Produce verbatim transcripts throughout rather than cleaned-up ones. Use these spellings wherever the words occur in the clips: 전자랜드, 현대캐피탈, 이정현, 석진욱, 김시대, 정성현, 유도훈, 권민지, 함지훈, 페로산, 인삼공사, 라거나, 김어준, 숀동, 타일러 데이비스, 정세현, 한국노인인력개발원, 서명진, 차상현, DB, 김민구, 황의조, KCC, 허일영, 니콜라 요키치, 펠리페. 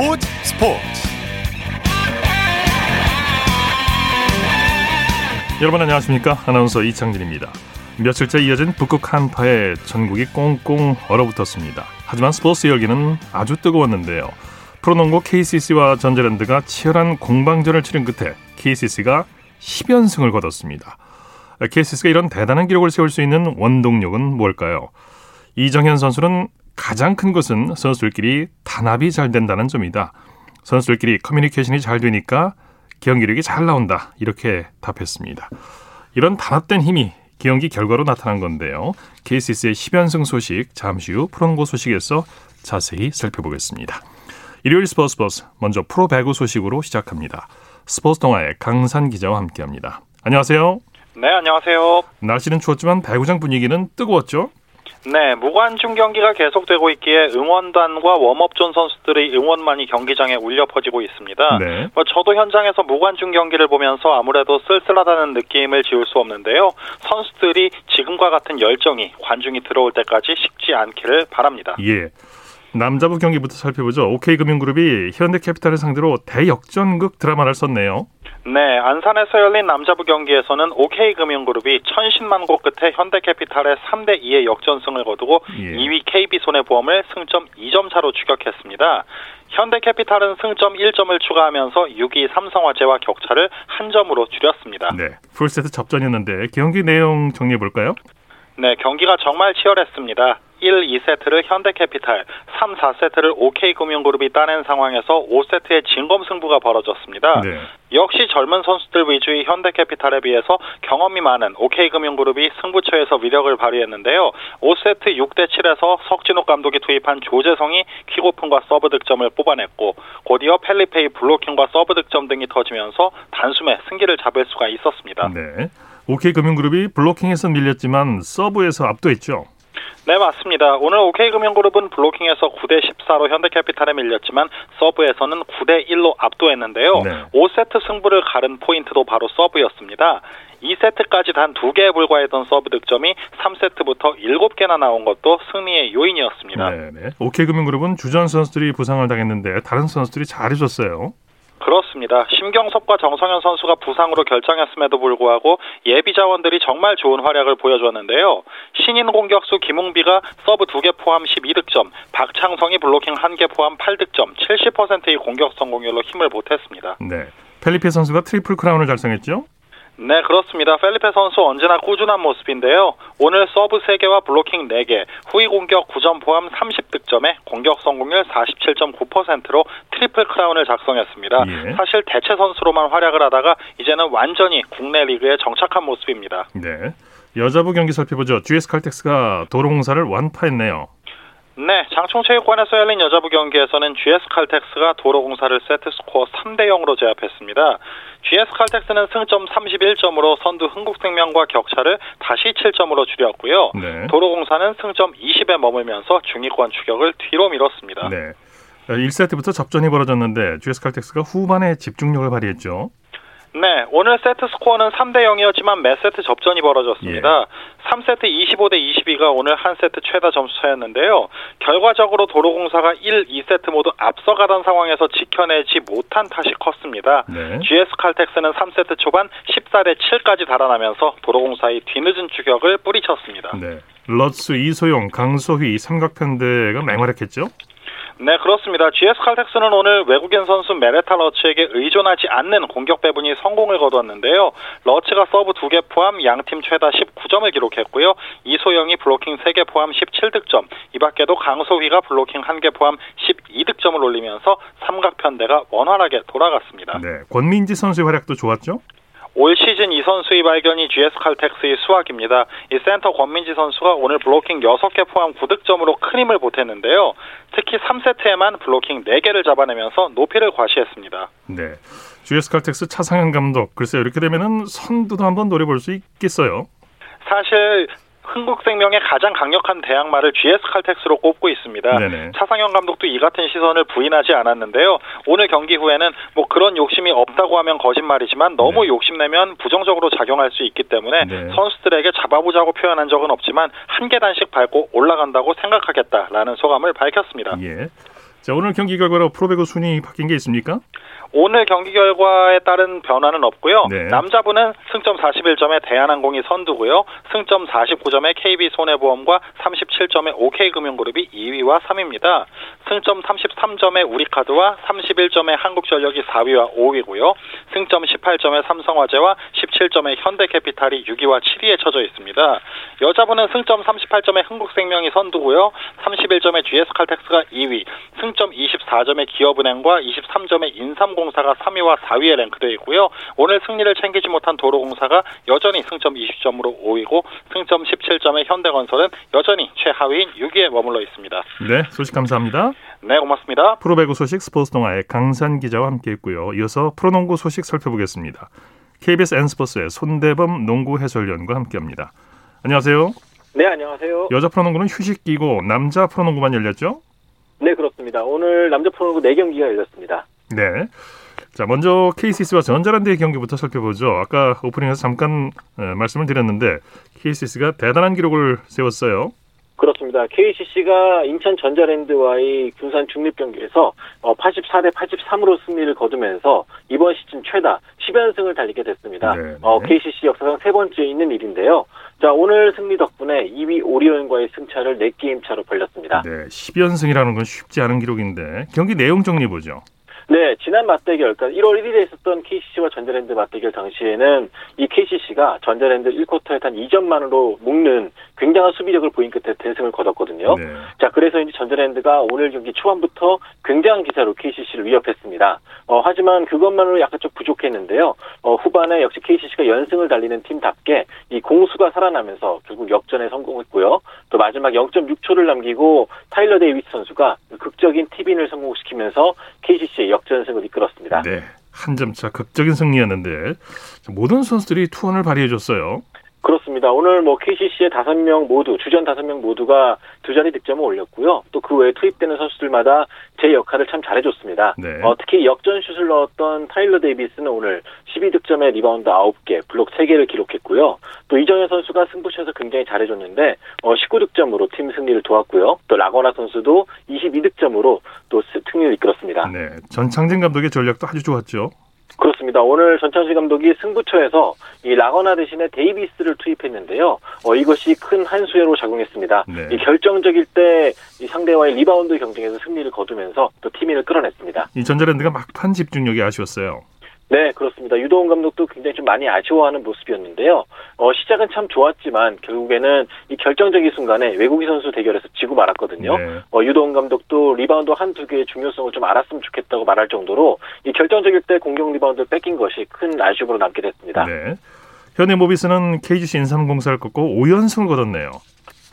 스포츠 스포츠 여러분 안녕하십니까? 아나운서 이창진입니다. 며칠째 이어진 북극 한파에 전국이 꽁꽁 얼어붙었습니다. 하지만 스포츠 열기는 아주 뜨거웠는데요. 프로농구 케이씨씨와 전자랜드가 치열한 공방전을 치른 끝에 케이씨씨가 십 연승을 거뒀습니다. 케이씨씨가 이런 대단한 기록을 세울 수 있는 원동력은 뭘까요? 이정현 선수는 가장 큰 것은 선수들끼리 단합이 잘 된다는 점이다. 선수들끼리 커뮤니케이션이 잘 되니까 경기력이 잘 나온다. 이렇게 답했습니다. 이런 단합된 힘이 경기 결과로 나타난 건데요. 케이씨씨의 십 연승 소식 잠시 후 프로농구 소식에서 자세히 살펴보겠습니다. 일요일 스포츠 스포츠 먼저 프로배구 소식으로 시작합니다. 스포츠 동아의 강산 기자와 함께합니다. 안녕하세요. 네, 안녕하세요. 날씨는 추웠지만 배구장 분위기는 뜨거웠죠? 네, 무관중 경기가 계속되고 있기에 응원단과 웜업존 선수들의 응원만이 경기장에 울려 퍼지고 있습니다. 네. 저도 현장에서 무관중 경기를 보면서 아무래도 쓸쓸하다는 느낌을 지울 수 없는데요. 선수들이 지금과 같은 열정이 관중이 들어올 때까지 식지 않기를 바랍니다. 예. 남자부 경기부터 살펴보죠. 오케이금융그룹이 현대캐피탈을 상대로 대역전극 드라마를 썼네요. 네, 안산에서 열린 남자부 경기에서는 오케이금융그룹이 천십만 고 끝에 현대캐피탈의 삼 대 이의 역전승을 거두고 예. 이 위 케이비손해보험을 승점 이 점 차로 추격했습니다. 현대캐피탈은 승점 일 점을 추가하면서 육 위 삼성화재와 격차를 한 점으로 줄였습니다. 네, 풀세트 접전이었는데 경기 내용 정리해볼까요? 네, 경기가 정말 치열했습니다. 일, 이 세트를 현대캐피탈, 삼, 사 세트를 오케이금융그룹이 따낸 상황에서 오 세트의 진검승부가 벌어졌습니다. 네. 역시 젊은 선수들 위주의 현대캐피탈에 비해서 경험이 많은 오케이금융그룹이 승부처에서 위력을 발휘했는데요. 오 세트 육 대 칠에서 석진욱 감독이 투입한 조재성이 킥오픈과 서브 득점을 뽑아냈고 곧이어 펠리페의 블로킹과 서브 득점 등이 터지면서 단숨에 승기를 잡을 수가 있었습니다. 네. 오케이금융그룹이 블로킹에서 밀렸지만 서브에서 압도했죠. 네, 맞습니다. 오늘 오케이금융그룹은 블로킹에서 구 대 십사로 현대캐피탈에 밀렸지만 서브에서는 구 대 일로 압도했는데요. 네. 오 세트 승부를 가른 포인트도 바로 서브였습니다. 이 세트까지 단 두 개에 불과했던 서브 득점이 삼 세트부터 일곱 개나 나온 것도 승리의 요인이었습니다. 네, 네. 오케이금융그룹은 주전 선수들이 부상을 당했는데 다른 선수들이 잘해줬어요. 그렇습니다. 심경섭과 정성현 선수가 부상으로 결장했음에도 불구하고 예비 자원들이 정말 좋은 활약을 보여줬는데요. 신인 공격수 김웅비가 서브 두 개 포함 십이 득점, 박창성이 블로킹 한 개 포함 팔 득점, 칠십 퍼센트의 공격 성공률로 힘을 보탰습니다. 네, 펠리페 선수가 트리플 크라운을 달성했죠? 네, 그렇습니다. 펠리페 선수 언제나 꾸준한 모습인데요. 오늘 서브 세 개와 블로킹 네 개, 후위 공격 구 점 포함 삼십 득점에 공격 성공률 사십칠 점 구 퍼센트로 트리플 크라운을 작성했습니다. 예. 사실 대체 선수로만 활약을 하다가 이제는 완전히 국내 리그에 정착한 모습입니다. 네, 여자부 경기 살펴보죠. 지에스칼텍스가 도로공사를 완파했네요. 네, 장충체육관에서 열린 여자부 경기에서는 지에스칼텍스가 도로공사를 세트스코어 삼 대 영으로 제압했습니다. 지에스칼텍스는 승점 삼십일 점으로 선두 흥국생명과 격차를 다시 칠 점으로 줄였고요. 네. 도로공사는 승점 이십에 머물면서 중위권 추격을 뒤로 미뤘습니다. 네, 일 세트부터 접전이 벌어졌는데 지에스칼텍스가 후반에 집중력을 발휘했죠. 네, 오늘 세트 스코어는 삼 대 영이었지만 매세트 접전이 벌어졌습니다. 예. 삼 세트 이십오 대 이십이가 오늘 한 세트 최다 점수차였는데요. 결과적으로 도로공사가 일, 이 세트 모두 앞서가던 상황에서 지켜내지 못한 탓이 컸습니다. 네. 지에스칼텍스는 삼 세트 초반 십사 대 칠까지 달아나면서 도로공사의 뒤늦은 추격을 뿌리쳤습니다. 네, 러츠, 이소영, 강소희 삼각편대가 맹활약했죠? 네, 그렇습니다. 지에스칼텍스는 오늘 외국인 선수 메레타 러츠에게 의존하지 않는 공격 배분이 성공을 거뒀는데요. 러츠가 서브 두 개 포함 양팀 최다 십구 점을 기록했고요. 이소영이 블로킹 세 개 포함 십칠 득점, 이 밖에도 강소희가 블로킹 한 개 포함 십이 득점을 올리면서 삼각편대가 원활하게 돌아갔습니다. 네, 권민지 선수의 활약도 좋았죠? 올 시즌 이 선수의 발견이 지에스칼텍스의 수확입니다. 이 센터 권민지 선수가 오늘 블로킹 여섯 개 포함 구 득점으로 큰 힘을 보탰는데요. 특히 삼 세트에만 블로킹 네 개를 잡아내면서 높이를 과시했습니다. 네, 지에스칼텍스 차상현 감독, 글쎄요, 이렇게 되면은 선두도 한번 노려볼 수 있겠어요? 사실 흥국생명의 가장 강력한 대항마를 지에스칼텍스로 꼽고 있습니다. 네네. 차상현 감독도 이 같은 시선을 부인하지 않았는데요. 오늘 경기 후에는 뭐 그런 욕심이 없다고 하면 거짓말이지만 너무 네. 욕심내면 부정적으로 작용할 수 있기 때문에 네. 선수들에게 잡아보자고 표현한 적은 없지만 한 계단씩 밟고 올라간다고 생각하겠다라는 소감을 밝혔습니다. 예. 자, 오늘 경기 결과로 프로배구 순위 바뀐 게 있습니까? 오늘 경기 결과에 따른 변화는 없고요. 네. 남자부는 승점 사십일 점에 대한항공이 선두고요. 승점 사십구 점에 케이비손해보험과 삼십칠 점에 오케이금융그룹이 이 위와 삼 위입니다. 승점 삼십삼 점에 우리카드와 삼십일 점에 한국전력이 사 위와 오 위고요. 승점 십팔 점에 삼성화재와 십칠 점에 현대캐피탈이 육 위와 칠 위에 처져 있습니다. 여자부는 승점 삼십팔 점에 흥국생명이 선두고요. 삼십일 점에 지에스칼텍스가 이 위, 승점 이십사 점에 기업은행과 이십삼 점에 인삼공사가 삼 위와 사 위에 랭크되어 있고요. 오늘 승리를 챙기지 못한 도로공사가 여전히 승점 이십 점으로 오 위고 승점 십칠 점에 현대건설은 여전히 최하위인 육 위에 머물러 있습니다. 네, 소식 감사합니다. 네, 고맙습니다. 프로배구 소식 스포츠동아의 강산 기자와 함께했고요. 이어서 프로농구 소식 살펴보겠습니다. 케이비에스 N스포츠의 손대범 농구 해설위원과 함께합니다. 안녕하세요. 네, 안녕하세요. 여자 프로농구는 휴식기고 남자 프로농구만 열렸죠? 네, 그렇습니다. 오늘 남자 프로농구 네 경기가 열렸습니다. 네. 자, 먼저 케이씨씨와 전자랜드의 경기부터 살펴보죠. 아까 오프닝에서 잠깐 에, 말씀을 드렸는데 케이씨씨가 대단한 기록을 세웠어요. 그렇습니다. 케이씨씨가 인천 전자랜드와의 군산 중립 경기에서 팔십사 대 팔십삼으로 승리를 거두면서 이번 시즌 최다 십 연승을 달리게 됐습니다. 네, 네. 어, 케이씨씨 역사상 세 번째 있는 일인데요. 자, 오늘 승리 덕분에 이 위 오리온과의 승차를 네 게임 차로 벌렸습니다. 네, 십 연승이라는 건 쉽지 않은 기록인데 경기 내용 정리해 보죠. 네, 지난 맞대결, 그러니까 일월 일일에 있었던 케이씨씨와 전자랜드 맞대결 당시에는 이 케이씨씨가 전자랜드 일 쿼터에 단 이 점만으로 묶는 굉장한 수비력을 보인 끝에 대승을 거뒀거든요. 네. 자, 그래서 이제 전자랜드가 오늘 경기 초반부터 굉장한 기세로 케이씨씨를 위협했습니다. 어, 하지만 그것만으로 약간 좀 부족했는데요. 어, 후반에 역시 케이씨씨가 연승을 달리는 팀답게 이 공수가 살아나면서 결국 역전에 성공했고요. 또 마지막 영 점 육 초를 남기고 타일러 데이비스 선수가 극적인 팁인을 성공시키면서 케이씨씨의 역전승을 이끌었습니다. 네, 한 점 차 극적인 승리였는데 모든 선수들이 투혼을 발휘해줬어요. 그렇습니다. 오늘 뭐 케이씨씨의 다섯 명 모두, 주전 다섯 명 모두가 두 자리 득점을 올렸고요. 또 그 외에 투입되는 선수들마다 제 역할을 참 잘해줬습니다. 네. 어, 특히 역전슛을 넣었던 타일러 데이비스는 오늘 십이 득점에 리바운드 아홉 개, 블록 세 개를 기록했고요. 또 이정현 선수가 승부처에서 굉장히 잘해줬는데 어, 십구 득점으로 팀 승리를 도왔고요. 또 라거나 선수도 이십이 득점으로 또 승리를 이끌었습니다. 네, 전창진 감독의 전략도 아주 좋았죠. 그렇습니다. 오늘 전창진 감독이 승부처에서 이 라거나 대신에 데이비스를 투입했는데요. 어, 이것이 큰 한 수혜로 작용했습니다. 네. 이 결정적일 때 이 상대와의 리바운드 경쟁에서 승리를 거두면서 또 팀을 끌어냈습니다. 이 전자랜드가 막판 집중력이 아쉬웠어요. 네, 그렇습니다. 유도훈 감독도 굉장히 좀 많이 아쉬워하는 모습이었는데요. 어, 시작은 참 좋았지만 결국에는 이 결정적인 순간에 외국인 선수 대결에서 지고 말았거든요. 네. 어, 유도훈 감독도 리바운드 한두 개의 중요성을 좀 알았으면 좋겠다고 말할 정도로 이 결정적일 때 공격 리바운드를 뺏긴 것이 큰 아쉬움으로 남게 됐습니다. 네. 현대모비스는 케이지씨 인삼공사를 꺾고 오 연승을 거뒀네요.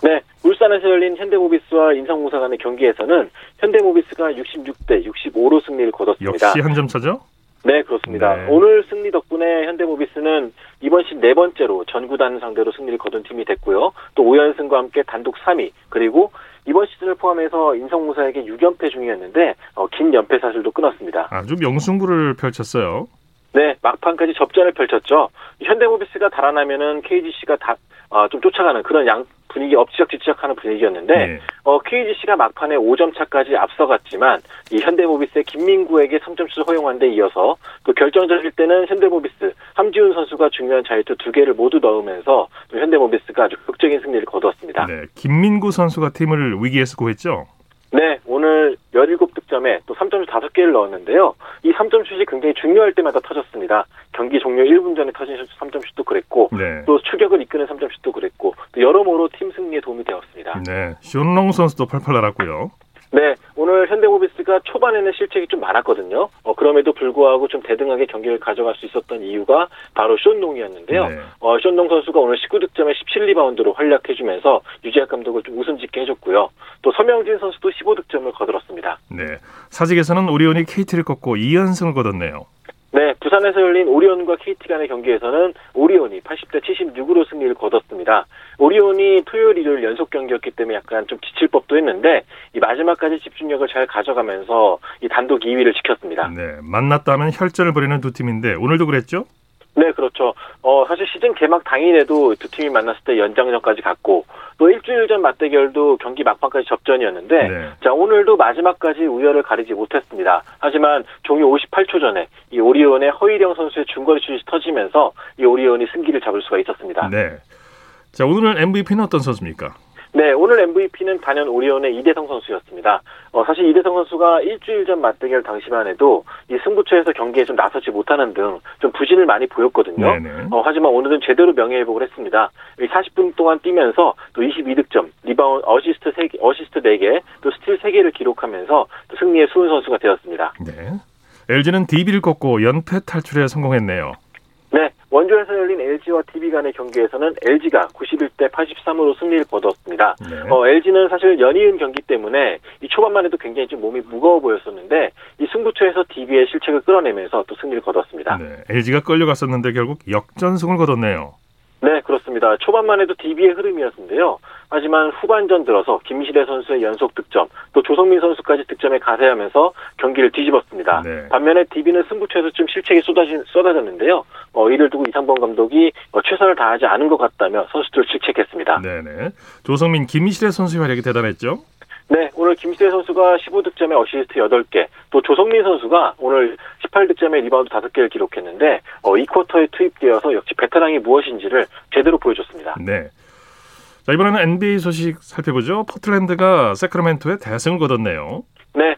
네. 울산에서 열린 현대모비스와 인삼공사 간의 경기에서는 현대모비스가 육십육 대 육십오로 승리를 거뒀습니다. 역시 한 점 차죠? 네, 그렇습니다. 네. 오늘 승리 덕분에 현대모비스는 이번 시즌 네 번째로 전구단 상대로 승리를 거둔 팀이 됐고요. 또 오 연승과 함께 단독 삼 위, 그리고 이번 시즌을 포함해서 인삼공사에게 육 연패 중이었는데 어, 긴 연패 사슬도 끊었습니다. 아주 명승부를 펼쳤어요. 네, 막판까지 접전을 펼쳤죠. 현대모비스가 달아나면은 케이지씨가 다, 어, 좀 쫓아가는 그런 양 분위기 엎치락뒤치락하는 분위기였는데 네. 어, 케이지씨가 막판에 오 점 차까지 앞서갔지만 이 현대모비스의 김민구에게 삼 점슛을 허용한 데 이어서 또 결정적일 때는 현대모비스 함지훈 선수가 중요한 자유투 두 개를 모두 넣으면서 또 현대모비스가 아주 극적인 승리를 거두었습니다. 네, 김민구 선수가 팀을 위기에서 구했죠? 네, 오늘 십칠 득점에 또 삼 점슛 다섯 개를 넣었는데요. 이 삼 점슛이 굉장히 중요할 때마다 터졌습니다. 경기 종료 일 분 전에 터진 삼 점슛도 그랬고 네. 또 추격을 이끄는 삼 점슛도 그랬고 또 여러모로 팀 승리에 도움이 되었습니다. 네, 숀동 선수도 팔팔 날았고요. 네, 오늘 현대모비스가 초반에는 실책이 좀 많았거든요. 어, 그럼에도 불구하고 좀 대등하게 경기를 가져갈 수 있었던 이유가 바로 숀동이었는데요. 네. 어, 숀동 선수가 오늘 십구 득점에 십칠 리바운드로 활약해주면서 유재학 감독을 좀 웃음 짓게 해줬고요. 또 서명진 선수도 십오 득점을 거들었습니다. 네, 사직에서는 오리온이 케이티를 꺾고 이 연승을 거뒀네요. 네, 부산에서 열린 오리온과 케이티 간의 경기에서는 오리온이 팔십 대 칠십육으로 승리를 거뒀습니다. 오리온이 토요일, 일요일 연속 경기였기 때문에 약간 좀 지칠 법도 했는데 이 마지막까지 집중력을 잘 가져가면서 이 단독 이 위를 지켰습니다. 네, 만났다면 혈전을 벌이는 두 팀인데 오늘도 그랬죠? 네, 그렇죠. 어, 사실 시즌 개막 당일에도 두 팀이 만났을 때 연장전까지 갔고, 또 일주일 전 맞대결도 경기 막판까지 접전이었는데, 네. 자, 오늘도 마지막까지 우열을 가리지 못했습니다. 하지만 종료 오십팔 초 전에 이 오리온의 허일영 선수의 중거리 슛이 터지면서 이 오리온이 승기를 잡을 수가 있었습니다. 네. 자, 오늘 엠브이피는 어떤 선수입니까? 네, 오늘 엠브이피는 단연 오리온의 이대성 선수였습니다. 어, 사실 이대성 선수가 일주일 전 맞대결 당시만 해도 이 승부처에서 경기에 좀 나서지 못하는 등 좀 부진을 많이 보였거든요. 어, 하지만 오늘은 제대로 명예회복을 했습니다. 사십 분 동안 뛰면서 또 이십이 득점, 리바운드, 어시스트 세 개, 어시스트 네 개, 또 스틸 세 개를 기록하면서 또 승리의 수훈 선수가 되었습니다. 네, 엘지는 디비를 꺾고 연패 탈출에 성공했네요. 네, 원주에서 열린 엘지와 디비 간의 경기에서는 엘지가 구십일 대 팔십삼으로 승리를 거뒀습니다. 네. 어, 엘지는 사실 연이은 경기 때문에 이 초반만 해도 굉장히 좀 몸이 무거워 보였었는데 이 승부처에서 디비의 실책을 끌어내면서 또 승리를 거뒀습니다. 네, 엘지가 끌려갔었는데 결국 역전승을 거뒀네요. 네, 그렇습니다. 초반만 해도 디비의 흐름이었는데요. 하지만 후반전 들어서 김시대 선수의 연속 득점, 또 조성민 선수까지 득점에 가세하면서 경기를 뒤집었습니다. 네. 반면에 디비는 승부처에서 좀 실책이 쏟아진, 쏟아졌는데요. 어, 이를 두고 이상범 감독이 어, 최선을 다하지 않은 것 같다며 선수들을 질책했습니다. 네네. 조성민, 김시대 선수의 활약이 대단했죠? 네, 오늘 김시대 선수가 십오 득점에 어시스트 여덟 개, 또 조성민 선수가 오늘 십팔 득점에 리바운드 다섯 개를 기록했는데 어, 이 쿼터에 투입되어서 역시 베테랑이 무엇인지를 제대로 보여줬습니다. 네. 자, 이번에는 엔비에이 소식 살펴보죠. 포틀랜드가 새크라멘토에 대승을 거뒀네요. 네.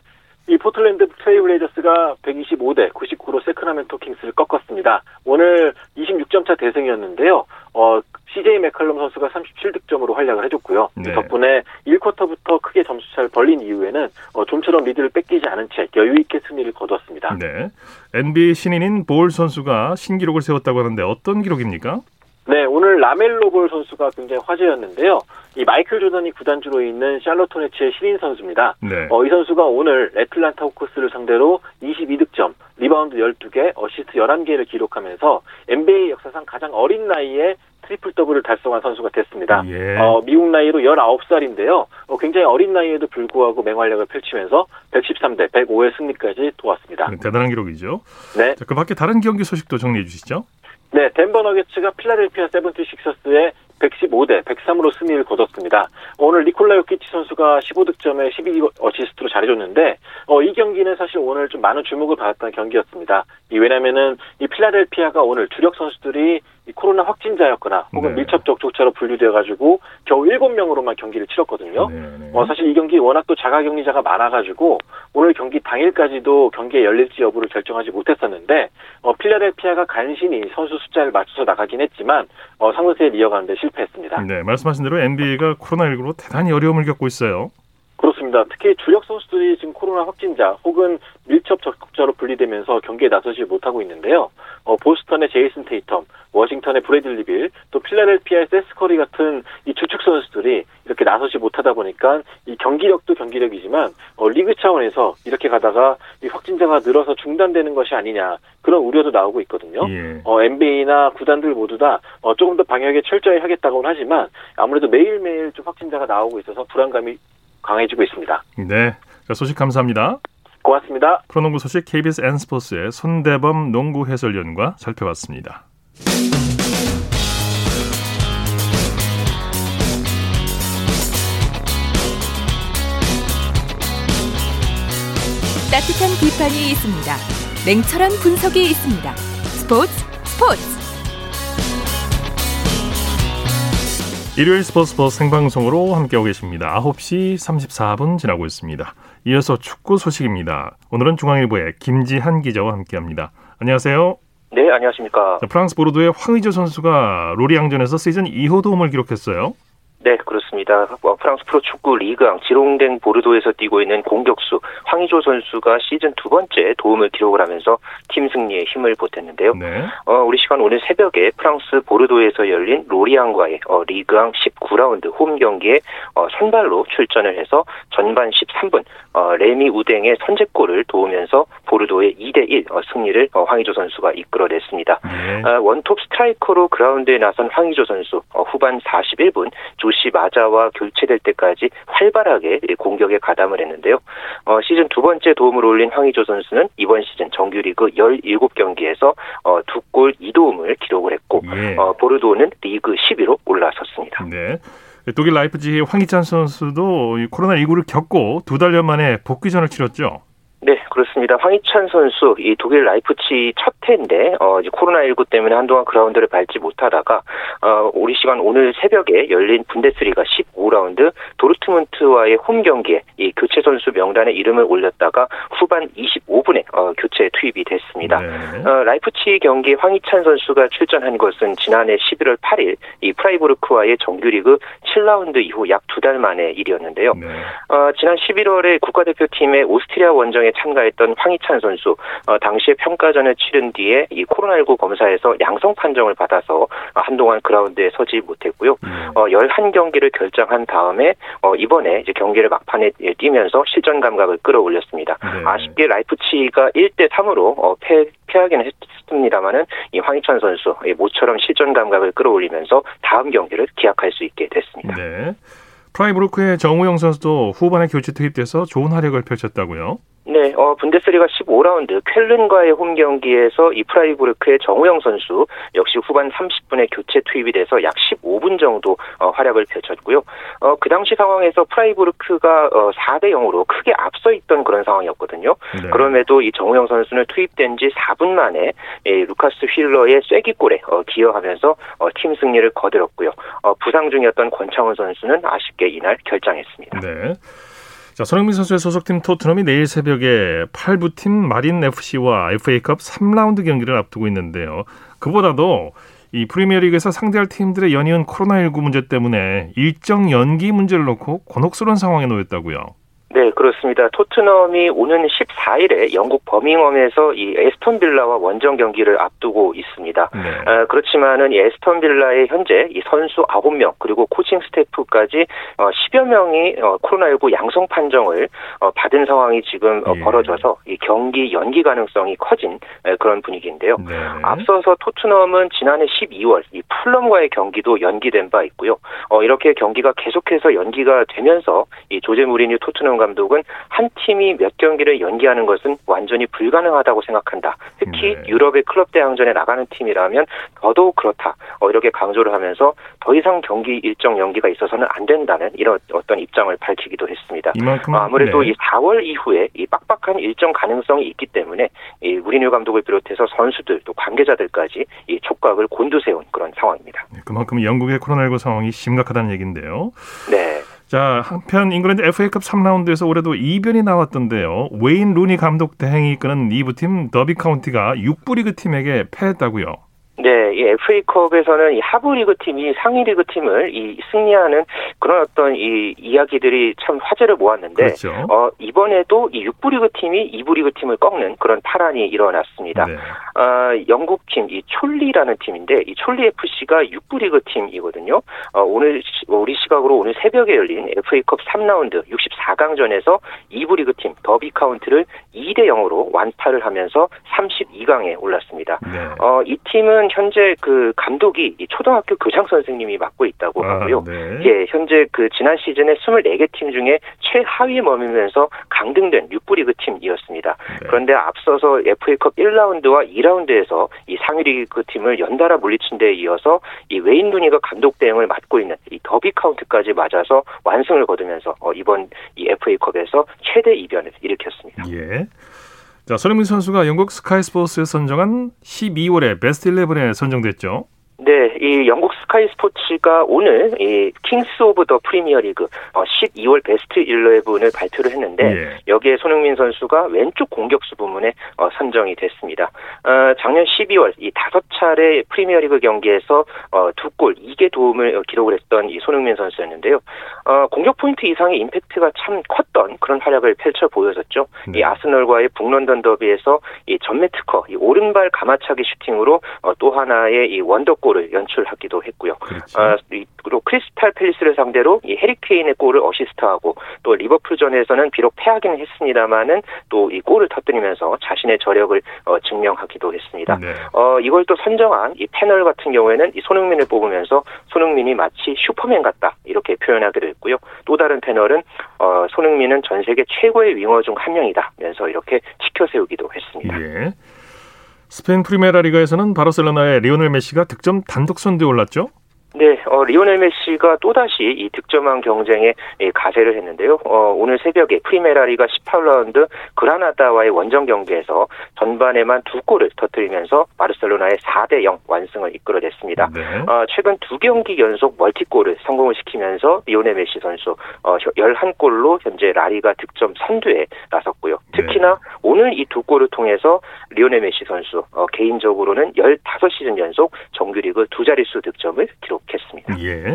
이 포틀랜드 트레이블레이저스가 백이십오 대 구십구로 새크라멘토 킹스를 꺾었습니다. 오늘 이십육 점 차 대승이었는데요. 어, 씨제이 맥칼럼 선수가 삼십칠 득점으로 활약을 해줬고요. 네. 덕분에 일 쿼터부터 크게 점수차를 벌린 이후에는 어, 좀처럼 리드를 뺏기지 않은 채 여유있게 승리를 거뒀습니다. 네, 엔비에이 신인인 볼 선수가 신기록을 세웠다고 하는데 어떤 기록입니까? 네, 오늘 라멜로 볼 선수가 굉장히 화제였는데요. 이 마이클 조던이 구단주로 있는 샬럿 호네츠의 신인 선수입니다. 네. 어, 이 선수가 오늘 애틀란타 호크스를 상대로 이십이 득점, 리바운드 열두 개, 어시스트 열한 개를 기록하면서 엔비에이 역사상 가장 어린 나이에 트리플 더블을 달성한 선수가 됐습니다. 예. 어, 미국 나이로 열아홉 살인데요. 어, 굉장히 어린 나이에도 불구하고 맹활약을 펼치면서 백십삼 대 백오의 승리까지 도왔습니다. 네, 대단한 기록이죠. 네. 자, 그 밖에 다른 경기 소식도 정리해 주시죠. 네, 덴버 너게츠가 필라델피아 세븐티식서스에 백십오 대 백삼으로 승리를 거뒀습니다. 오늘 니콜라 요키치 선수가 십오 득점에 십이 어시스트로 잘해줬는데 어, 이 경기는 사실 오늘 좀 많은 주목을 받았던 경기였습니다. 이, 왜냐면은 이 필라델피아가 오늘 주력 선수들이 이 코로나 확진자였거나 혹은 네. 밀접 접촉자로 분류되어가지고 겨우 일곱 명으로만 경기를 치렀거든요. 네, 네. 어, 사실 이 경기 워낙 또 자가격리자가 많아가지고 오늘 경기 당일까지도 경기에 열릴지 여부를 결정하지 못했었는데 어, 필라델피아가 간신히 선수 숫자를 맞춰서 나가긴 했지만 어, 상승세를 이어가는데 실패했습니다. 네, 말씀하신 대로 엔비에이가 코로나십구로 대단히 어려움을 겪고 있어요. 그렇습니다. 특히 주력 선수들이 지금 코로나 확진자 혹은 밀접 접촉자로 분리되면서 경기에 나서지 못하고 있는데요. 어, 보스턴의 제이슨 테이텀, 워싱턴의 브래들리 빌, 또 필라델피아의 세스커리 같은 이 주축 선수들이 이렇게 나서지 못하다 보니까 이 경기력도 경기력이지만 어, 리그 차원에서 이렇게 가다가 이 확진자가 늘어서 중단되는 것이 아니냐 그런 우려도 나오고 있거든요. 예. 어, 엔비에이나 구단들 모두 다 어, 조금 더 방역에 철저히 하겠다고는 하지만 아무래도 매일매일 좀 확진자가 나오고 있어서 불안감이 강해지고 있습니다. 네, 소식 감사합니다. 고맙습니다. 프로농구 소식 케이비에스 N스포츠의 손대범 농구 해설위원과 살펴봤습니다. 따뜻한 비판이 있습니다. 냉철한 분석이 있습니다. 스포츠 스포츠. 일요일 스포츠 스포츠 생방송으로 함께하고 계십니다. 아홉 시 삼십사 분 지나고 있습니다. 이어서 축구 소식입니다. 오늘은 중앙일보의 김지한 기자와 함께합니다. 안녕하세요. 네, 안녕하십니까. 자, 프랑스 보르도의 황의조 선수가 로리앙전에서 시즌 이 호 도움을 기록했어요. 네, 그렇습니다. 프랑스 프로축구 리그앙 지롱댕 보르도에서 뛰고 있는 공격수 황의조 선수가 시즌 두 번째 도움을 기록을 하면서 팀 승리에 힘을 보탰는데요. 네. 어, 우리 시간 오늘 새벽에 프랑스 보르도에서 열린 로리앙과의 어, 리그앙 십구 라운드 홈 경기에 어, 선발로 출전을 해서 전반 십삼 분 어, 레미 우댕의 선제골을 도우면서 보르도의 이 대 일 어, 승리를 어, 황의조 선수가 이끌어냈습니다. 네. 어, 원톱 스트라이커로 그라운드에 나선 황의조 선수 어, 후반 사십일 분 조시 두 시 마자와 교체될 때까지 활발하게 공격에 가담을 했는데요. 어, 시즌 두 번째 도움을 올린 황의조 선수는 이번 시즌 정규리그 열일곱 경기에서 어, 두 골 두 도움을 기록을 했고 네. 어, 보르도는 리그 십 위로 올라섰습니다. 네. 독일 라이프지히의 황희찬 선수도 코로나십구를 겪고 두 달여 만에 복귀전을 치렀죠. 네, 그렇습니다. 황희찬 선수, 이 독일 라이프치 첫 해인데, 어, 이제 코로나십구 때문에 한동안 그라운드를 밟지 못하다가, 어, 우리 시간 오늘 새벽에 열린 분데스리가 십오 라운드 도르트문트와의 홈 경기에 이 교체 선수 명단에 이름을 올렸다가 후반 이십오 분에 어, 교체에 투입이 됐습니다. 네. 어, 라이프치 경기 황희찬 선수가 출전한 것은 지난해 십일월 팔일 이 프라이부르크와의 정규리그 칠 라운드 이후 약 두 달 만의 일이었는데요. 네. 어, 지난 십일월에 국가대표팀의 오스트리아 원정에 참가했던 황희찬 선수 어, 당시에 평가전을 치른 뒤에 이 코로나십구 검사에서 양성 판정을 받아서 한동안 그라운드에 서지 못했고요. 어, 열한 경기를 결정한 다음에 어, 이번에 이제 경기를 막판에 뛰면서 실전 감각을 끌어올렸습니다. 네. 아쉽게 라이프치히가 일 대 삼으로 어, 패, 패하기는 했습니다만은 이 황희찬 선수 이 모처럼 실전 감각을 끌어올리면서 다음 경기를 기약할 수 있게 됐습니다. 네. 프라이부르크의 정우영 선수도 후반에 교체 투입돼서 좋은 활약을 펼쳤다고요? 네, 어, 분데스리가 십오 라운드 쾰른과의 홈 경기에서 이 프라이부르크의 정우영 선수 역시 후반 삼십 분에 교체 투입이 돼서 약 십오 분 정도 어, 활약을 펼쳤고요. 어, 그 당시 상황에서 프라이부르크가 어, 사 대 영으로 크게 앞서 있던 그런 상황이었거든요. 네. 그럼에도 이 정우영 선수는 투입된 지 사 분 만에 예, 루카스 휠러의 쐐기골에 어, 기여하면서 어, 팀 승리를 거들었고요. 어, 부상 중이었던 권창훈 선수는 아쉽게 이날 결장했습니다. 네. 자, 손흥민 선수의 소속팀 토트넘이 내일 새벽에 팔 부팀 마린에프씨와 에프에이컵 삼 라운드 경기를 앞두고 있는데요. 그보다도 이 프리미어리그에서 상대할 팀들의 연이은 코로나십구 문제 때문에 일정 연기 문제를 놓고 곤혹스러운 상황에 놓였다고요. 네, 그렇습니다. 토트넘이 오는 십사 일에 영국 버밍엄에서 이 에스턴 빌라와 원정 경기를 앞두고 있습니다. 네. 아, 그렇지만은 이 에스턴 빌라의 현재 이 선수 아홉 명 그리고 코칭 스태프까지 어, 십여 명이 어, 코로나십구 양성 판정을 어, 받은 상황이 지금 어, 예. 벌어져서 이 경기 연기 가능성이 커진 에, 그런 분위기인데요. 네. 앞서서 토트넘은 지난해 십이월 이 풀럼과의 경기도 연기된 바 있고요. 어, 이렇게 경기가 계속해서 연기가 되면서 이 조제 무리뉴 토트넘과 감독은 한 팀이 몇 경기를 연기하는 것은 완전히 불가능하다고 생각한다. 특히 네. 유럽의 클럽 대항전에 나가는 팀이라면 더더욱 그렇다. 어, 이렇게 강조를 하면서 더 이상 경기 일정 연기가 있어서는 안 된다는 이런 어떤 입장을 밝히기도 했습니다. 이만큼, 어, 아무래도 네. 이 사월 이후에 이 빡빡한 일정 가능성이 있기 때문에 이 무리뉴 감독을 비롯해서 선수들 또 관계자들까지 이 촉각을 곤두세운 그런 상황입니다. 그만큼 영국의 코로나십구 상황이 심각하다는 얘기인데요. 네. 자, 한편 잉글랜드 에프에이컵 삼 라운드에서 올해도 이변이 나왔던데요. 웨인 루니 감독 대행이 이끄는 이 부팀 더비 카운티가 육 부 리그 팀에게 패했다고요. 네, 이 에프에이컵에서는 이 하부리그 팀이 상위리그 팀을 이 승리하는 그런 어떤 이 이야기들이 참 화제를 모았는데, 그렇죠. 어, 이번에도 이 육 부 리그 팀이 이 부 리그 팀을 꺾는 그런 파란이 일어났습니다. 네. 어, 영국 팀, 이 촐리라는 팀인데, 이 촐리 에프씨가 육 부 리그 팀이거든요. 어, 오늘, 우리 시각으로 오늘 새벽에 열린 에프에이컵 삼 라운드 육십사 강전에서 이 부 리그 팀 더비 카운티를 이 대 영으로 완파를 하면서 삼십이 강에 올랐습니다. 네. 어, 이 팀은 현재 그 감독이 초등학교 교장 선생님이 맡고 있다고 하고요. 아, 네. 예, 현재 그 지난 시즌에 스물네 개 팀 중에 최하위에 머물면서 강등된 육 부 리그 팀이었습니다. 네. 그런데 앞서서 에프에이컵 일 라운드와 이 라운드에서 이 상위리그 팀을 연달아 물리친 데에 이어서 이 웨인 루니가 감독 대행을 맡고 있는 이 더비 카운트까지 맞아서 완승을 거두면서 이번 이 에프에이컵에서 최대 이변을 일으켰습니다. 예. 자, 손흥민 선수가 영국 스카이 스포츠에 선정한 십이월에 베스트 십일에 선정됐죠. 네, 이 영국 스카이 스포츠가 오늘 이 킹스 오브 더 프리미어 리그 십이월 베스트 십일을 발표를 했는데 예. 여기에 손흥민 선수가 왼쪽 공격수 부문에 어, 선정이 됐습니다. 어, 작년 십이월 이 다섯 차례 프리미어 리그 경기에서 어, 두 골 두 개 도움을 어, 기록을 했던 이 손흥민 선수였는데요. 어, 공격 포인트 이상의 임팩트가 참 컸던 그런 활약을 펼쳐 보여졌죠. 네. 이 아스널과의 북런던 더비에서 이 전매 특허 이 오른발 감아차기 슈팅으로 어, 또 하나의 이 원더골 골을 연출하기도 했고요. 그렇죠. 아, 또 크리스탈 팰리스를 상대로 이 해리 케인의 골을 어시스트하고 또 리버풀전에서는 비록 패하기는 했습니다만은 또 이 골을 터뜨리면서 자신의 저력을 어, 증명하기도 했습니다. 네. 어, 이걸 또 선정한 이 패널 같은 경우에는 이 손흥민을 뽑으면서 손흥민이 마치 슈퍼맨 같다 이렇게 표현하기도 했고요. 또 다른 패널은 어, 손흥민은 전 세계 최고의 윙어 중 한 명이다면서 이렇게 치켜세우기도 했습니다. 예. 스페인 프리메라리가에서는 바르셀로나의 리오넬 메시가 득점 단독 선두에 올랐죠? 네, 어, 리오넬 메시가 또다시 이 득점왕 경쟁에 예, 가세를 했는데요. 어, 오늘 새벽에 프리메라리가 십팔 라운드 그라나다와의 원정 경기에서 전반에만 두 골을 터뜨리면서 바르셀로나의 사 대 영 완승을 이끌어냈습니다. 네. 어, 최근 두 경기 연속 멀티골을 성공을 시키면서 리오넬 메시 선수 어, 열한 골로 현재 라리가 득점 선두에 나섰고요. 특히나 네. 오늘 이 두 골을 통해서 리오넬 메시 선수 어, 개인적으로는 열다섯 시즌 연속 정규리그 두 자릿수 득점을 기록 했습니다. 예.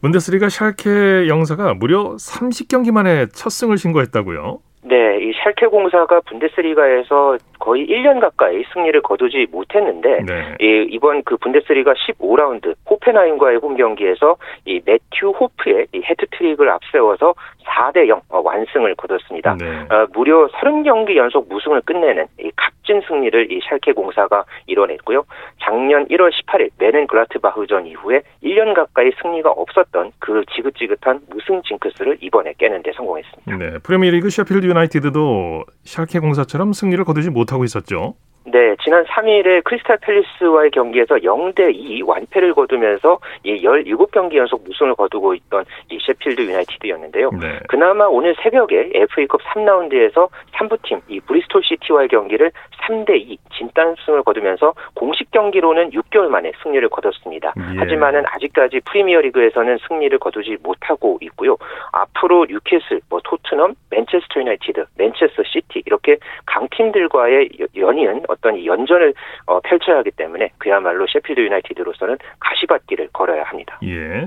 분데스리가 샬케 영사가 무려 삼십 경기 만에 첫 승을 신고했다고요? 네, 이 샬케 공사가 분데스리가에서 거의 일 년 가까이 승리를 거두지 못했는데 네. 예, 이번 그 분데스리가 십오 라운드 호펜하임과의 홈 경기에서 이 매튜 호프의 이 헤트트릭을 앞세워서 사 대 영 어, 완승을 거뒀습니다. 네. 어, 무려 삼십 경기 연속 무승을 끝내는 이 값진 승리를 이 샬케 공사가 이뤄냈고요. 작년 일월 십팔일 메넨글라트바흐전 이후에 일 년 가까이 승리가 없었던 그 지긋지긋한 무승 징크스를 이번에 깨는 데 성공했습니다. 네, 프리미어리그 셰필드 유나이티드도 샬케 공사처럼 승리를 거두지 못하고 있었죠. 네, 지난 삼 일에 크리스탈 팰리스와의 경기에서 영 대 이 완패를 거두면서 이 열일곱 경기 연속 무승을 거두고 있던 이 셰필드 유나이티드였는데요. 네. 그나마 오늘 새벽에 에프에이컵 삼 라운드에서 삼 부팀 이 브리스톨 시티와의 경기를 삼 대 이 진단승을 거두면서 공식 경기로는 육 개월 만에 승리를 거뒀습니다. 예. 하지만은 아직까지 프리미어리그에서는 승리를 거두지 못하고 있고요. 앞으로 뉴캐슬, 뭐 토트넘, 맨체스터 유나이티드, 맨체스터 시티 이렇게 강팀들과의 연이은 어떤 이 연전을 어, 펼쳐야 하기 때문에 그야말로 셰필드 유나이티드로서는 가시밭길을 걸어야 합니다. 예.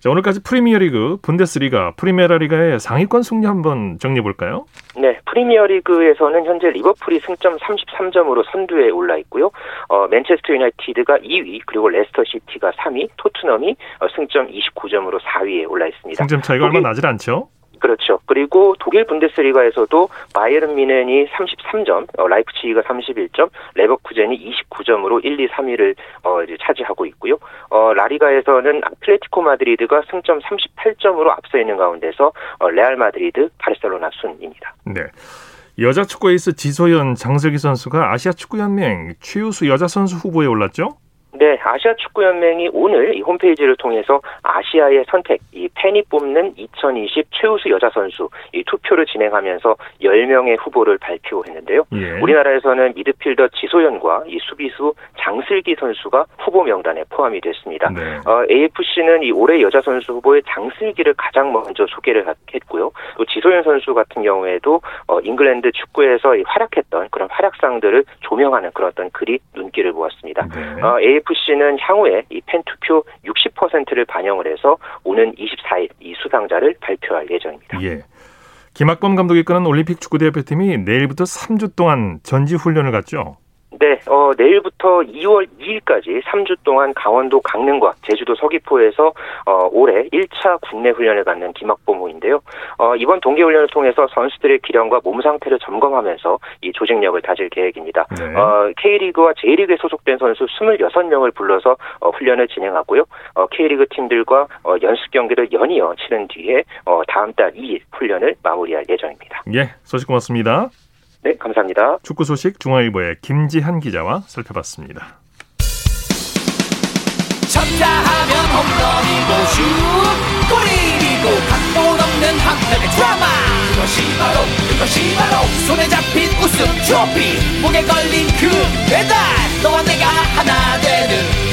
자, 오늘까지 프리미어리그, 분데스리가, 프리메라리가의 상위권 승리 한번 정리해볼까요? 네, 프리미어리그에서는 현재 리버풀이 승점 삼십삼 점으로 선두에 올라 있고요. 어, 맨체스터 유나이티드가 이 위, 그리고 레스터 시티가 삼 위, 토트넘이 어, 승점 이십구 점으로 사 위에 올라 있습니다. 승점 차이가 거기... 얼마 나질 않죠? 그렇죠. 그리고 독일 분데스리가에서도 바이에른 뮌헨이 삼십삼 점, 어, 라이프치히가 삼십일 점, 레버쿠젠이 이십구 점으로 일, 이, 삼 위를 어, 이제 차지하고 있고요. 어, 라리가에서는 아틀레티코 마드리드가 승점 삼십팔 점으로 앞서 있는 가운데서 어, 레알 마드리드, 바르셀로나 순입니다. 네. 여자 축구 에이스 지소연, 장슬기 선수가 아시아 축구연맹 최우수 여자 선수 후보에 올랐죠? 네, 아시아 축구연맹이 오늘 이 홈페이지를 통해서 아시아의 선택, 이 팬이 뽑는 이천이십 최우수 여자 선수 이 투표를 진행하면서 열 명의 후보를 발표했는데요. 예. 우리나라에서는 미드필더 지소연과 이 수비수 장슬기 선수가 후보 명단에 포함이 됐습니다. 네. 어, 에이에프씨는 이 올해 여자 선수 후보에 장슬기를 가장 먼저 소개를 했고요. 또 지소연 선수 같은 경우에도 어, 잉글랜드 축구에서 이 활약했던 그런 활약상들을 조명하는 그런 어떤 글이 눈길을 모았습니다. 네. 어, 에이에프씨는 향후에 이 팬투표 육십 퍼센트를 반영을 해서 오는 이십사 일 이 수상자를 발표할 예정입니다. 예. 김학범 감독이 이끄는 올림픽 축구대표팀이 내일부터 삼 주 동안 전지훈련을 갖죠? 네, 어, 내일부터 이월 이일까지 삼 주 동안 강원도 강릉과 제주도 서귀포에서 어, 올해 일 차 국내 훈련을 갖는 김학범호인데요. 어, 이번 동계훈련을 통해서 선수들의 기량과 몸 상태를 점검하면서 이 조직력을 다질 계획입니다. 네. 어, K리그와 J리그에 소속된 선수 이십육 명을 불러서 어, 훈련을 진행하고요. 어, K리그 팀들과 어, 연습 경기를 연이어 치른 뒤에 어, 다음 달 이 일 훈련을 마무리할 예정입니다. 예, 소식 고맙습니다. 네, 감사합니다. 축구 소식 중앙일보의 김지한 기자와 살펴봤습니다. 첫다하면 홈런이고 슛 골이고 각본 없는 한편의 드라마 그것이 바로 그것이 바로 손에 잡힌 우승 트로피 목에 걸린 그 배달 너와 내가 하나 되는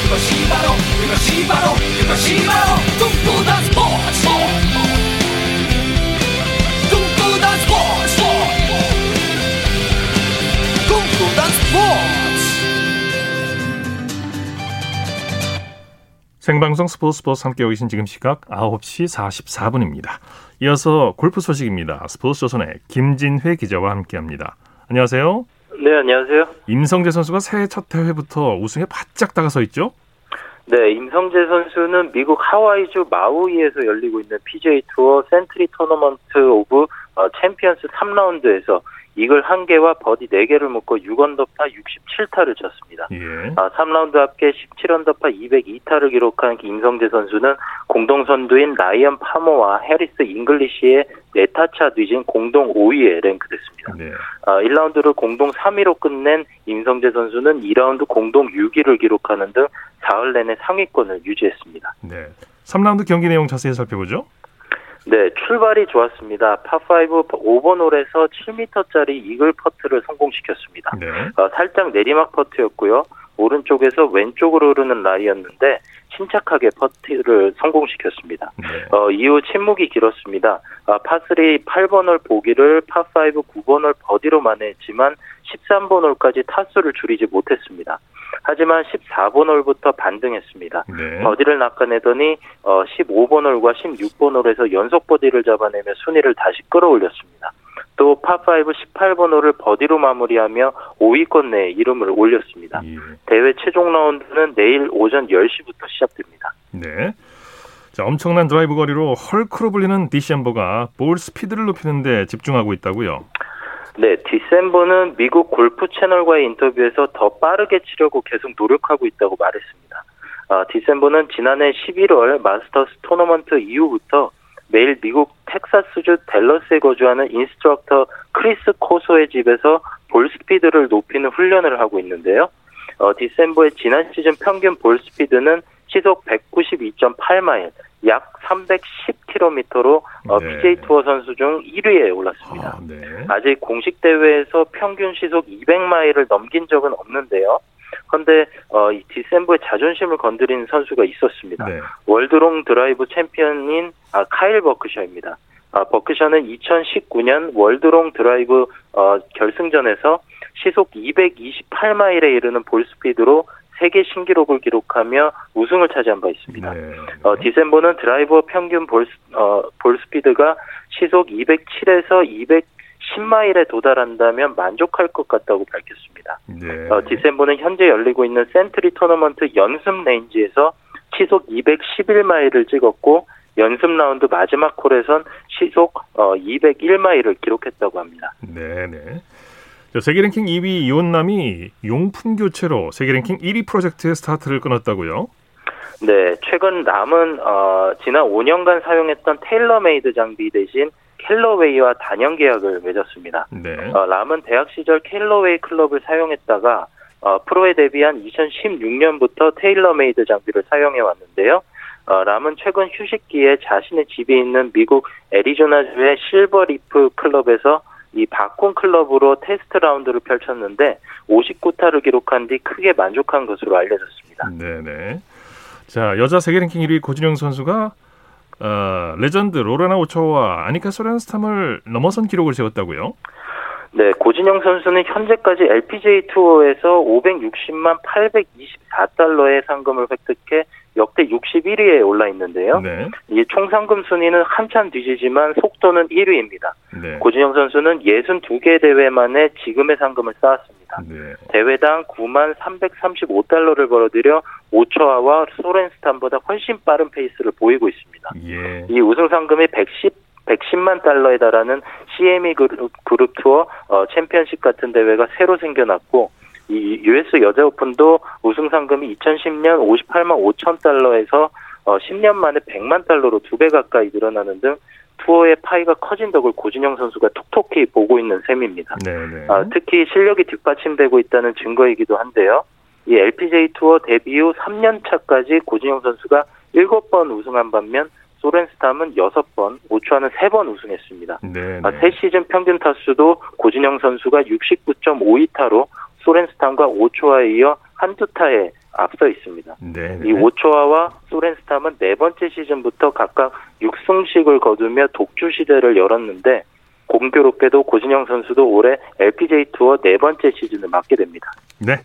그것이 바로 그것이 바로 그것이 바로 꿈꾸던 스포츠 꿈꾸던 스포츠 생방송 스포츠 스포츠 함께하고 계신 지금 시각 아홉 시 사십사 분입니다. 이어서 골프 소식입니다. 스포츠 조선의 김진회 기자와 함께합니다. 안녕하세요. 네, 안녕하세요. 임성재 선수가 새해 첫 대회부터 우승에 바짝 다가서 있죠? 네, 임성재 선수는 미국 하와이주 마우이에서 열리고 있는 피지에이 투어 센트리 토너먼트 오브 챔피언스 삼 라운드에서 이글 한 개와 버디 네 개를 묶고 육 언더파 육십칠 타를 쳤습니다. 예. 아, 삼 라운드 합계 십칠 언더파 이백이 타를 기록한 임성재 선수는 공동 선두인 라이언 파머와 해리스 잉글리시의 네 타차 뒤진 공동 오 위에 랭크됐습니다. 네. 아, 일 라운드를 공동 삼 위로 끝낸 임성재 선수는 이 라운드 공동 육 위를 기록하는 등 사흘 내내 상위권을 유지했습니다. 네. 삼 라운드 경기 내용 자세히 살펴보죠. 네, 출발이 좋았습니다. 파오 오 번 홀에서 칠 미터짜리 이글 퍼트를 성공시켰습니다. 네. 어, 살짝 내리막 퍼트였고요. 오른쪽에서 왼쪽으로 흐르는 라이였는데 침착하게 퍼트를 성공시켰습니다. 네. 어, 이후 침묵이 길었습니다. 아, 파삼 팔 번 홀 보기를 파오 구 번 홀 버디로 만회했지만 십삼 번 홀까지 타수를 줄이지 못했습니다. 하지만 십사 번 홀부터 반등했습니다. 네. 버디를 낚아내더니 어, 십오 번 홀과 십육 번 홀에서 연속 버디를 잡아내며 순위를 다시 끌어올렸습니다. 또 파오 십팔 번 홀을 버디로 마무리하며 오 위권 내에 이름을 올렸습니다. 예. 대회 최종 라운드는 내일 오전 열 시부터 시작됩니다. 네. 자, 엄청난 드라이브 거리로 헐크로 불리는 디셈버가 볼 스피드를 높이는 데 집중하고 있다고요? 네, 디셈버는 미국 골프 채널과의 인터뷰에서 더 빠르게 치려고 계속 노력하고 있다고 말했습니다. 아, 디셈버는 지난해 십일월 마스터스 토너먼트 이후부터 매일 미국 텍사스주 댈러스에 거주하는 인스트럭터 크리스 코소의 집에서 볼 스피드를 높이는 훈련을 하고 있는데요. 어, 디셈버의 지난 시즌 평균 볼 스피드는 시속 백구십이 점 팔 마일, 약 삼백십 킬로미터로 어, 네. 피지에이 투어 선수 중 일 위에 올랐습니다. 아, 네. 아직 공식 대회에서 평균 시속 이백 마일을 넘긴 적은 없는데요. 그런데 어, 이 디셈버의 자존심을 건드린 선수가 있었습니다. 네. 월드롱 드라이브 챔피언인 아, 카일 버크셔입니다. 아, 버크셔는 이천십구 년 월드롱 드라이브 어, 결승전에서 시속 이백이십팔 마일에 이르는 볼 스피드로 세계 신기록을 기록하며 우승을 차지한 바 있습니다. 네. 어, 디셈버는 드라이버 평균 볼, 어, 볼 스피드가 시속 이백칠에서 이백십 마일에 도달한다면 만족할 것 같다고 밝혔습니다. 네. 어, 디셈버는 현재 열리고 있는 센트리 토너먼트 연습 레인지에서 시속 이백십일 마일을 찍었고 연습 라운드 마지막 홀에선 시속 어, 이백일 마일을 기록했다고 합니다. 네, 네. 세계 랭킹 이 위 이온남이 용품 교체로 세계 랭킹 일 위 프로젝트의 스타트를 끊었다고요? 네, 최근 남은 어, 지난 오 년간 사용했던 테일러메이드 장비 대신 캘러웨이와 단연 계약을 맺었습니다. 네. 어, 람은 대학 시절 캘러웨이 클럽을 사용했다가 어, 프로에 데뷔한 이천십육 년부터 테일러메이드 장비를 사용해 왔는데요. 어, 람은 최근 휴식기에 자신의 집에 있는 미국 애리조나주의 실버리프 클럽에서 이 바콘 클럽으로 테스트 라운드를 펼쳤는데 오십구 타를 기록한 뒤 크게 만족한 것으로 알려졌습니다. 네네. 자, 여자 세계 랭킹 일 위 고진영 선수가 어, 레전드 로레나 오초와 아니카 소렌스탐을 넘어선 기록을 세웠다고요? 네, 고진영 선수는 현재까지 엘피지에이 투어에서 오백육십만 팔백이십사 달러의 상금을 획득해 역대 육십일 위에 올라 있는데요. 네. 이 총 상금 순위는 한참 뒤지지만 속도는 일 위입니다. 네. 고진영 선수는 육십이 개 대회만에 지금의 상금을 쌓았습니다. 네. 대회당 구만 삼백삼십오 달러를 벌어들여 오초아와 소렌스탄보다 훨씬 빠른 페이스를 보이고 있습니다. 예. 이 우승 상금이 백십만 달러에 달하는 씨엠이 그룹, 그룹 투어 어, 챔피언십 같은 대회가 새로 생겨났고 이 유에스 여자 오픈도 우승 상금이 이천십 년 오십팔만 오천 달러에서 어, 십 년 만에 백만 달러로 두 배 가까이 늘어나는 등 투어의 파이가 커진 덕을 고진영 선수가 톡톡히 보고 있는 셈입니다. 아, 특히 실력이 뒷받침되고 있다는 증거이기도 한데요. 이 엘피지에이 투어 데뷔 후 삼 년 차까지 고진영 선수가 일곱 번 우승한 반면 소렌스탐은 여섯 번, 오초아는 세 번 우승했습니다. 네. 아, 새 시즌 평균 타수도 고진영 선수가 육십구 점 오이 타로 소렌스탐과 오초아에 이어 한두 타에 앞서 있습니다. 네. 이 오초아와 소렌스탐은 네 번째 시즌부터 각각 육 승씩을 거두며 독주 시대를 열었는데 공교롭게도 고진영 선수도 올해 엘피지에이 투어 네 번째 시즌을 맞게 됩니다. 네,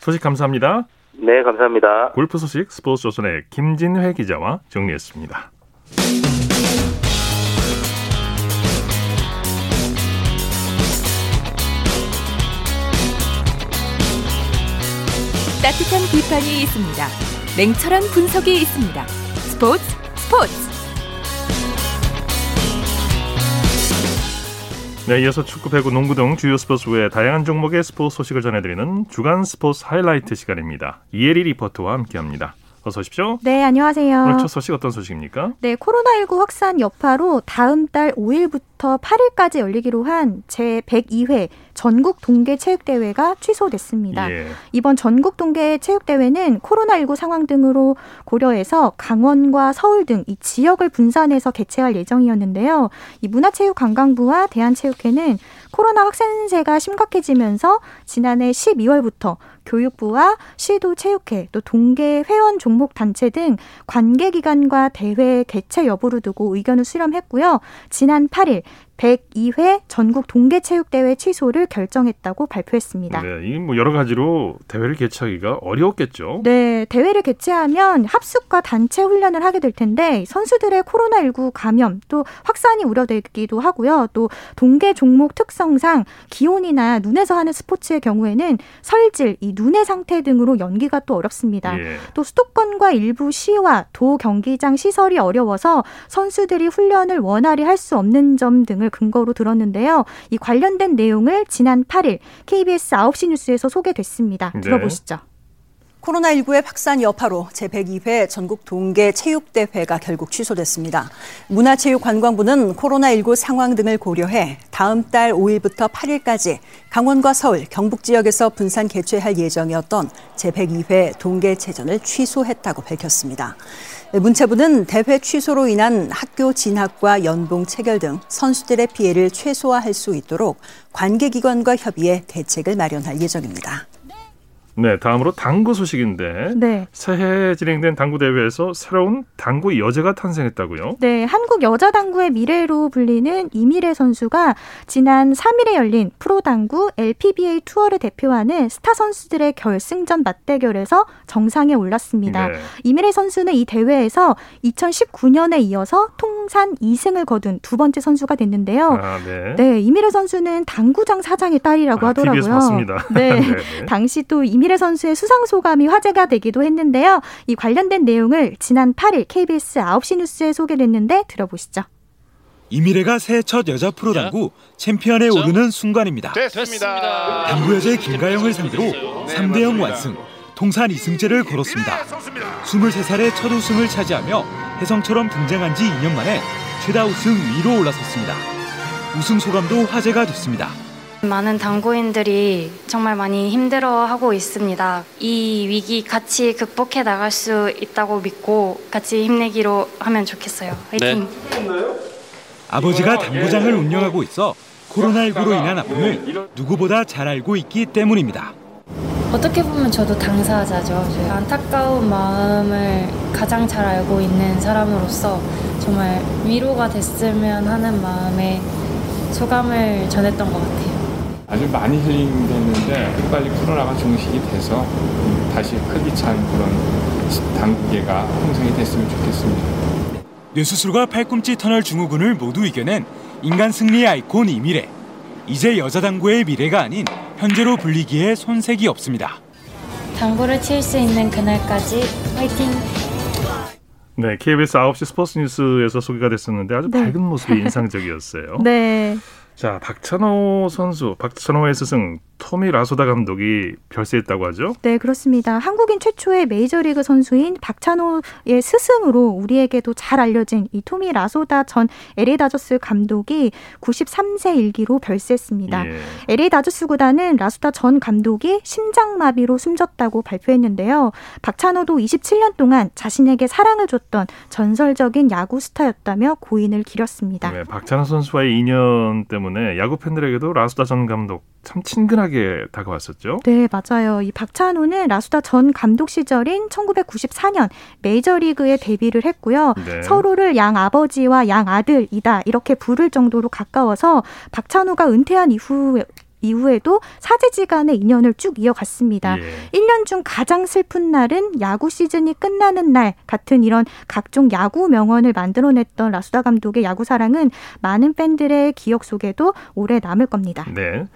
소식 감사합니다. 네, 감사합니다. 골프 소식 스포츠조선의 김진회 기자와 정리했습니다. 따뜻한 비판이 있습니다. 냉철한 분석이 있습니다. 스포츠 스포츠. 네, 이어서 축구, 배구, 농구 등 주요 스포츠 외에 다양한 종목의 스포츠 소식을 전해드리는 주간 스포츠 하이라이트 시간입니다. 이혜리 리포터와 함께합니다. 어서 오십시오. 네, 안녕하세요. 오늘 첫 소식 어떤 소식입니까? 네, 코로나십구 확산 여파로 다음 달 오일부터 팔일까지 열리기로 한 제백이회 전국 동계 체육대회가 취소됐습니다. 예. 이번 전국 동계 체육대회는 코로나십구 상황 등으로 고려해서 강원과 서울 등 이 지역을 분산해서 개최할 예정이었는데요. 이 문화체육관광부와 대한체육회는 코로나 확산세가 심각해지면서 지난해 십이월부터 교육부와 시도 체육회, 또 동계 회원 종목 단체 등 관계기관과 대회 개최 여부를 두고 의견을 수렴했고요. 지난 팔일 백이회 전국 동계체육대회 취소를 결정했다고 발표했습니다. 네, 이 뭐 여러 가지로 대회를 개최하기가 어려웠겠죠. 네, 대회를 개최하면 합숙과 단체 훈련을 하게 될 텐데 선수들의 코로나십구 감염 또 확산이 우려되기도 하고요. 또 동계 종목 특성상 기온이나 눈에서 하는 스포츠의 경우에는 설질, 이 눈의 상태 등으로 연기가 또 어렵습니다. 예. 또 수도권과 일부 시와 도 경기장 시설이 어려워서 선수들이 훈련을 원활히 할 수 없는 점 등을 근거로 들었는데요. 이 관련된 내용을 지난 팔일 케이비에스 아홉시 뉴스에서 소개됐습니다. 들어보시죠. 네. 코로나십구의 확산 여파로 제백이회 전국 동계 체육대회가 결국 취소됐습니다. 문화체육관광부는 코로나십구 상황 등을 고려해 다음 달 오일부터 팔일까지 강원과 서울, 경북 지역에서 분산 개최할 예정이었던 제백이회 동계체전을 취소했다고 밝혔습니다. 문체부는 대회 취소로 인한 학교 진학과 연봉 체결 등 선수들의 피해를 최소화할 수 있도록 관계기관과 협의해 대책을 마련할 예정입니다. 네, 다음으로 당구 소식인데 네. 새해 진행된 당구 대회에서 새로운 당구 여제가 탄생했다고요? 네, 한국 여자 당구의 미래로 불리는 이미래 선수가 지난 삼일에 열린 프로당구 엘피비에이 투어를 대표하는 스타 선수들의 결승전 맞대결에서 정상에 올랐습니다. 네. 이미래 선수는 이 대회에서 이천십구년에 이어서 통산 이승을 거둔 두 번째 선수가 됐는데요. 아, 네. 네, 이미래 선수는 당구장 사장의 딸이라고 아, 하더라고요. 티비에서 봤습니다. 네, 네. 당시 또 이미래 이미래 선수의 수상 소감이 화제가 되기도 했는데요. 이 관련된 내용을 지난 팔일 케이비에스 아홉시 뉴스에 소개됐는데 들어보시죠. 이미래가 새해 첫 여자 프로당구 챔피언에 오르는 순간입니다. 됐습니다. 당구 여자의 김가영을 상대로 삼대 영 완승, 통산 이승째를 걸었습니다. 스물세살의 첫 우승을 차지하며 혜성처럼 등장한 지 이년 만에 최다 우승 위로 올라섰습니다. 우승 소감도 화제가 됐습니다. 많은 당구인들이 정말 많이 힘들어하고 있습니다. 이 위기 같이 극복해 나갈 수 있다고 믿고 같이 힘내기로 하면 좋겠어요. 화이팅! 네. 아버지가 당구장을 운영하고 있어 코로나십구로 인한 아픔을 누구보다 잘 알고 있기 때문입니다. 어떻게 보면 저도 당사자죠. 안타까운 마음을 가장 잘 알고 있는 사람으로서 정말 위로가 됐으면 하는 마음에 소감을 전했던 것 같아요. 아주 많이 힐링됐는데 빨리 코로나가 종식이 돼서 다시 활기찬 그런 당구계가 형성이 됐으면 좋겠습니다. 뇌수술과 팔꿈치 터널 증후군을 모두 이겨낸 인간 승리의 아이콘 이미래. 이제 여자 당구의 미래가 아닌 현재로 불리기에 손색이 없습니다. 당구를 칠 수 있는 그날까지 화이팅! 네, 케이비에스 아홉시 스포츠 뉴스에서 소개가 됐었는데 아주 네. 밝은 모습이 인상적이었어요. 네. 자, 박찬호 선수, 박찬호의 스승 토미 라소다 감독이 별세했다고 하죠? 네, 그렇습니다. 한국인 최초의 메이저리그 선수인 박찬호의 스승으로 우리에게도 잘 알려진 이 토미 라소다 전 엘에이 다저스 감독이 구십삼세 일기로 별세했습니다. 예. 엘에이 다저스 구단은 라소다 전 감독이 심장마비로 숨졌다고 발표했는데요. 박찬호도 이십칠년 동안 자신에게 사랑을 줬던 전설적인 야구 스타였다며 고인을 기렸습니다. 네, 박찬호 선수와의 인연 때문에 야구 팬들에게도 라수다 전 감독 참 친근하게 다가왔었죠. 네, 맞아요. 이 박찬호는 라수다 전 감독 시절인 천구백구십사년 메이저리그에 데뷔를 했고요. 네. 서로를 양 아버지와 양 아들이다 이렇게 부를 정도로 가까워서 박찬호가 은퇴한 이후 이후에도 사제지간의 인연을 쭉 이어갔습니다. 예. 일 년 중 가장 슬픈 날은 야구 시즌이 끝나는 날 같은 이런 각종 야구 명언을 만들어냈던 라수다 감독의 야구 사랑은 많은 팬들의 기억 속에도 오래 남을 겁니다. 네.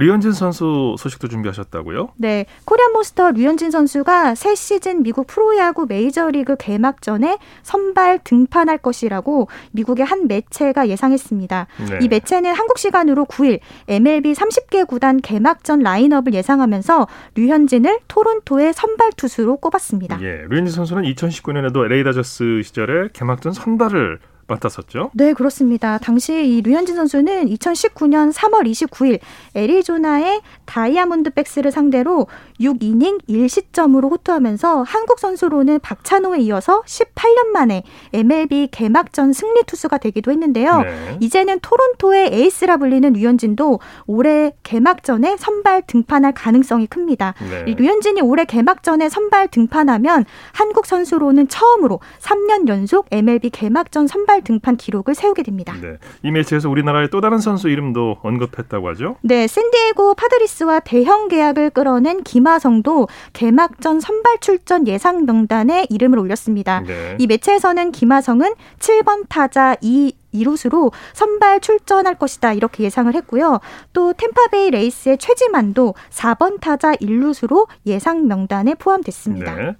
류현진 선수 소식도 준비하셨다고요? 네. 코리안 몬스터 류현진 선수가 새 시즌 미국 프로야구 메이저리그 개막전에 선발 등판할 것이라고 미국의 한 매체가 예상했습니다. 네. 이 매체는 한국 시간으로 구일 엠엘비 삼십 개 구단 개막전 라인업을 예상하면서 류현진을 토론토의 선발 투수로 꼽았습니다. 예, 류현진 선수는 이천십구 년에도 엘에이 다저스 시절에 개막전 선발을 맡았었죠? 네, 그렇습니다. 당시 이 류현진 선수는 이천십구 년 삼월 이십구일 애리조나의 다이아몬드백스를 상대로 육 이닝 일 시점으로 호투하면서 한국 선수로는 박찬호에 이어서 십팔 년 만에 엠엘비 개막전 승리 투수가 되기도 했는데요. 네. 이제는 토론토의 에이스라 불리는 류현진도 올해 개막전에 선발 등판할 가능성이 큽니다. 네. 이 류현진이 올해 개막전에 선발 등판하면 한국 선수로는 처음으로 삼 년 연속 엠엘비 개막전 선발 등판 기록을 세우게 됩니다. 네, 이 매체에서 우리나라의 또 다른 선수 이름도 언급했다고 하죠? 네, 샌디에고 파드리스와 대형 계약을 끌어낸 김하성도 개막전 선발 출전 예상 명단에 이름을 올렸습니다. 네. 이 매체에서는 김하성은 칠 번 타자 이 이루수로 선발 출전할 것이다 이렇게 예상을 했고요. 또 템파베이 레이스의 최지만도 사 번 타자 일 루수로 예상 명단에 포함됐습니다. 네.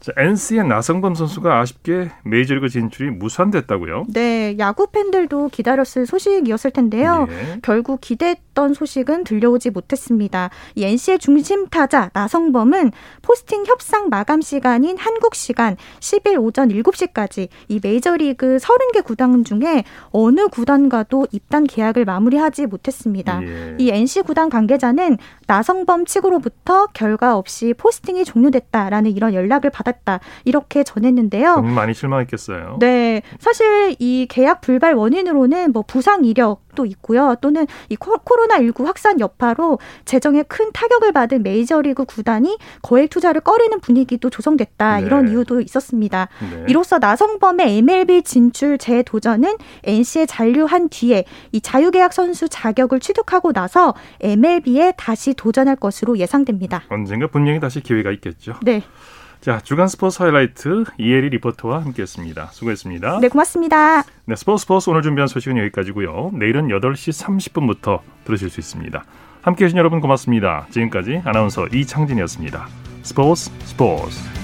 자, 엔씨의 나성범 선수가 아쉽게 메이저리그 진출이 무산됐다고요? 네, 야구 팬들도 기다렸을 소식이었을 텐데요. 네. 결국 기대했던 소식은 들려오지 못했습니다. 이 엔씨의 중심 타자 나성범은 포스팅 협상 마감 시간인 한국 시간 십일 오전 일곱 시까지 이 메이저리그 서른 개 구단 중에 어느 구단과도 입단 계약을 마무리하지 못했습니다. 네. 이 엔씨 구단 관계자는 나성범 측으로부터 결과 없이 포스팅이 종료됐다라는 이런 연락을 받았습니다. 이렇게 전했는데요. 많이 실망했겠어요. 네, 사실 이 계약 불발 원인으로는 뭐 부상 이력도 있고요. 또는 이 코로나십구 확산 여파로 재정에 큰 타격을 받은 메이저리그 구단이 거액 투자를 꺼리는 분위기도 조성됐다. 네. 이런 이유도 있었습니다. 네. 이로써 나성범의 엠엘비 진출 재도전은 엔씨에 잔류한 뒤에 이 자유계약 선수 자격을 취득하고 나서 엠엘비에 다시 도전할 것으로 예상됩니다. 언젠가 분명히 다시 기회가 있겠죠. 네. 자, 주간 스포츠 하이라이트 이혜리 리포터와 함께했습니다. 수고했습니다. 네, 고맙습니다. 네, 스포츠 스포츠 오늘 준비한 소식은 여기까지고요. 내일은 여덟 시 삼십 분부터 들으실 수 있습니다. 함께해 주신 여러분 고맙습니다. 지금까지 아나운서 이창진이었습니다. 스포츠 스포츠.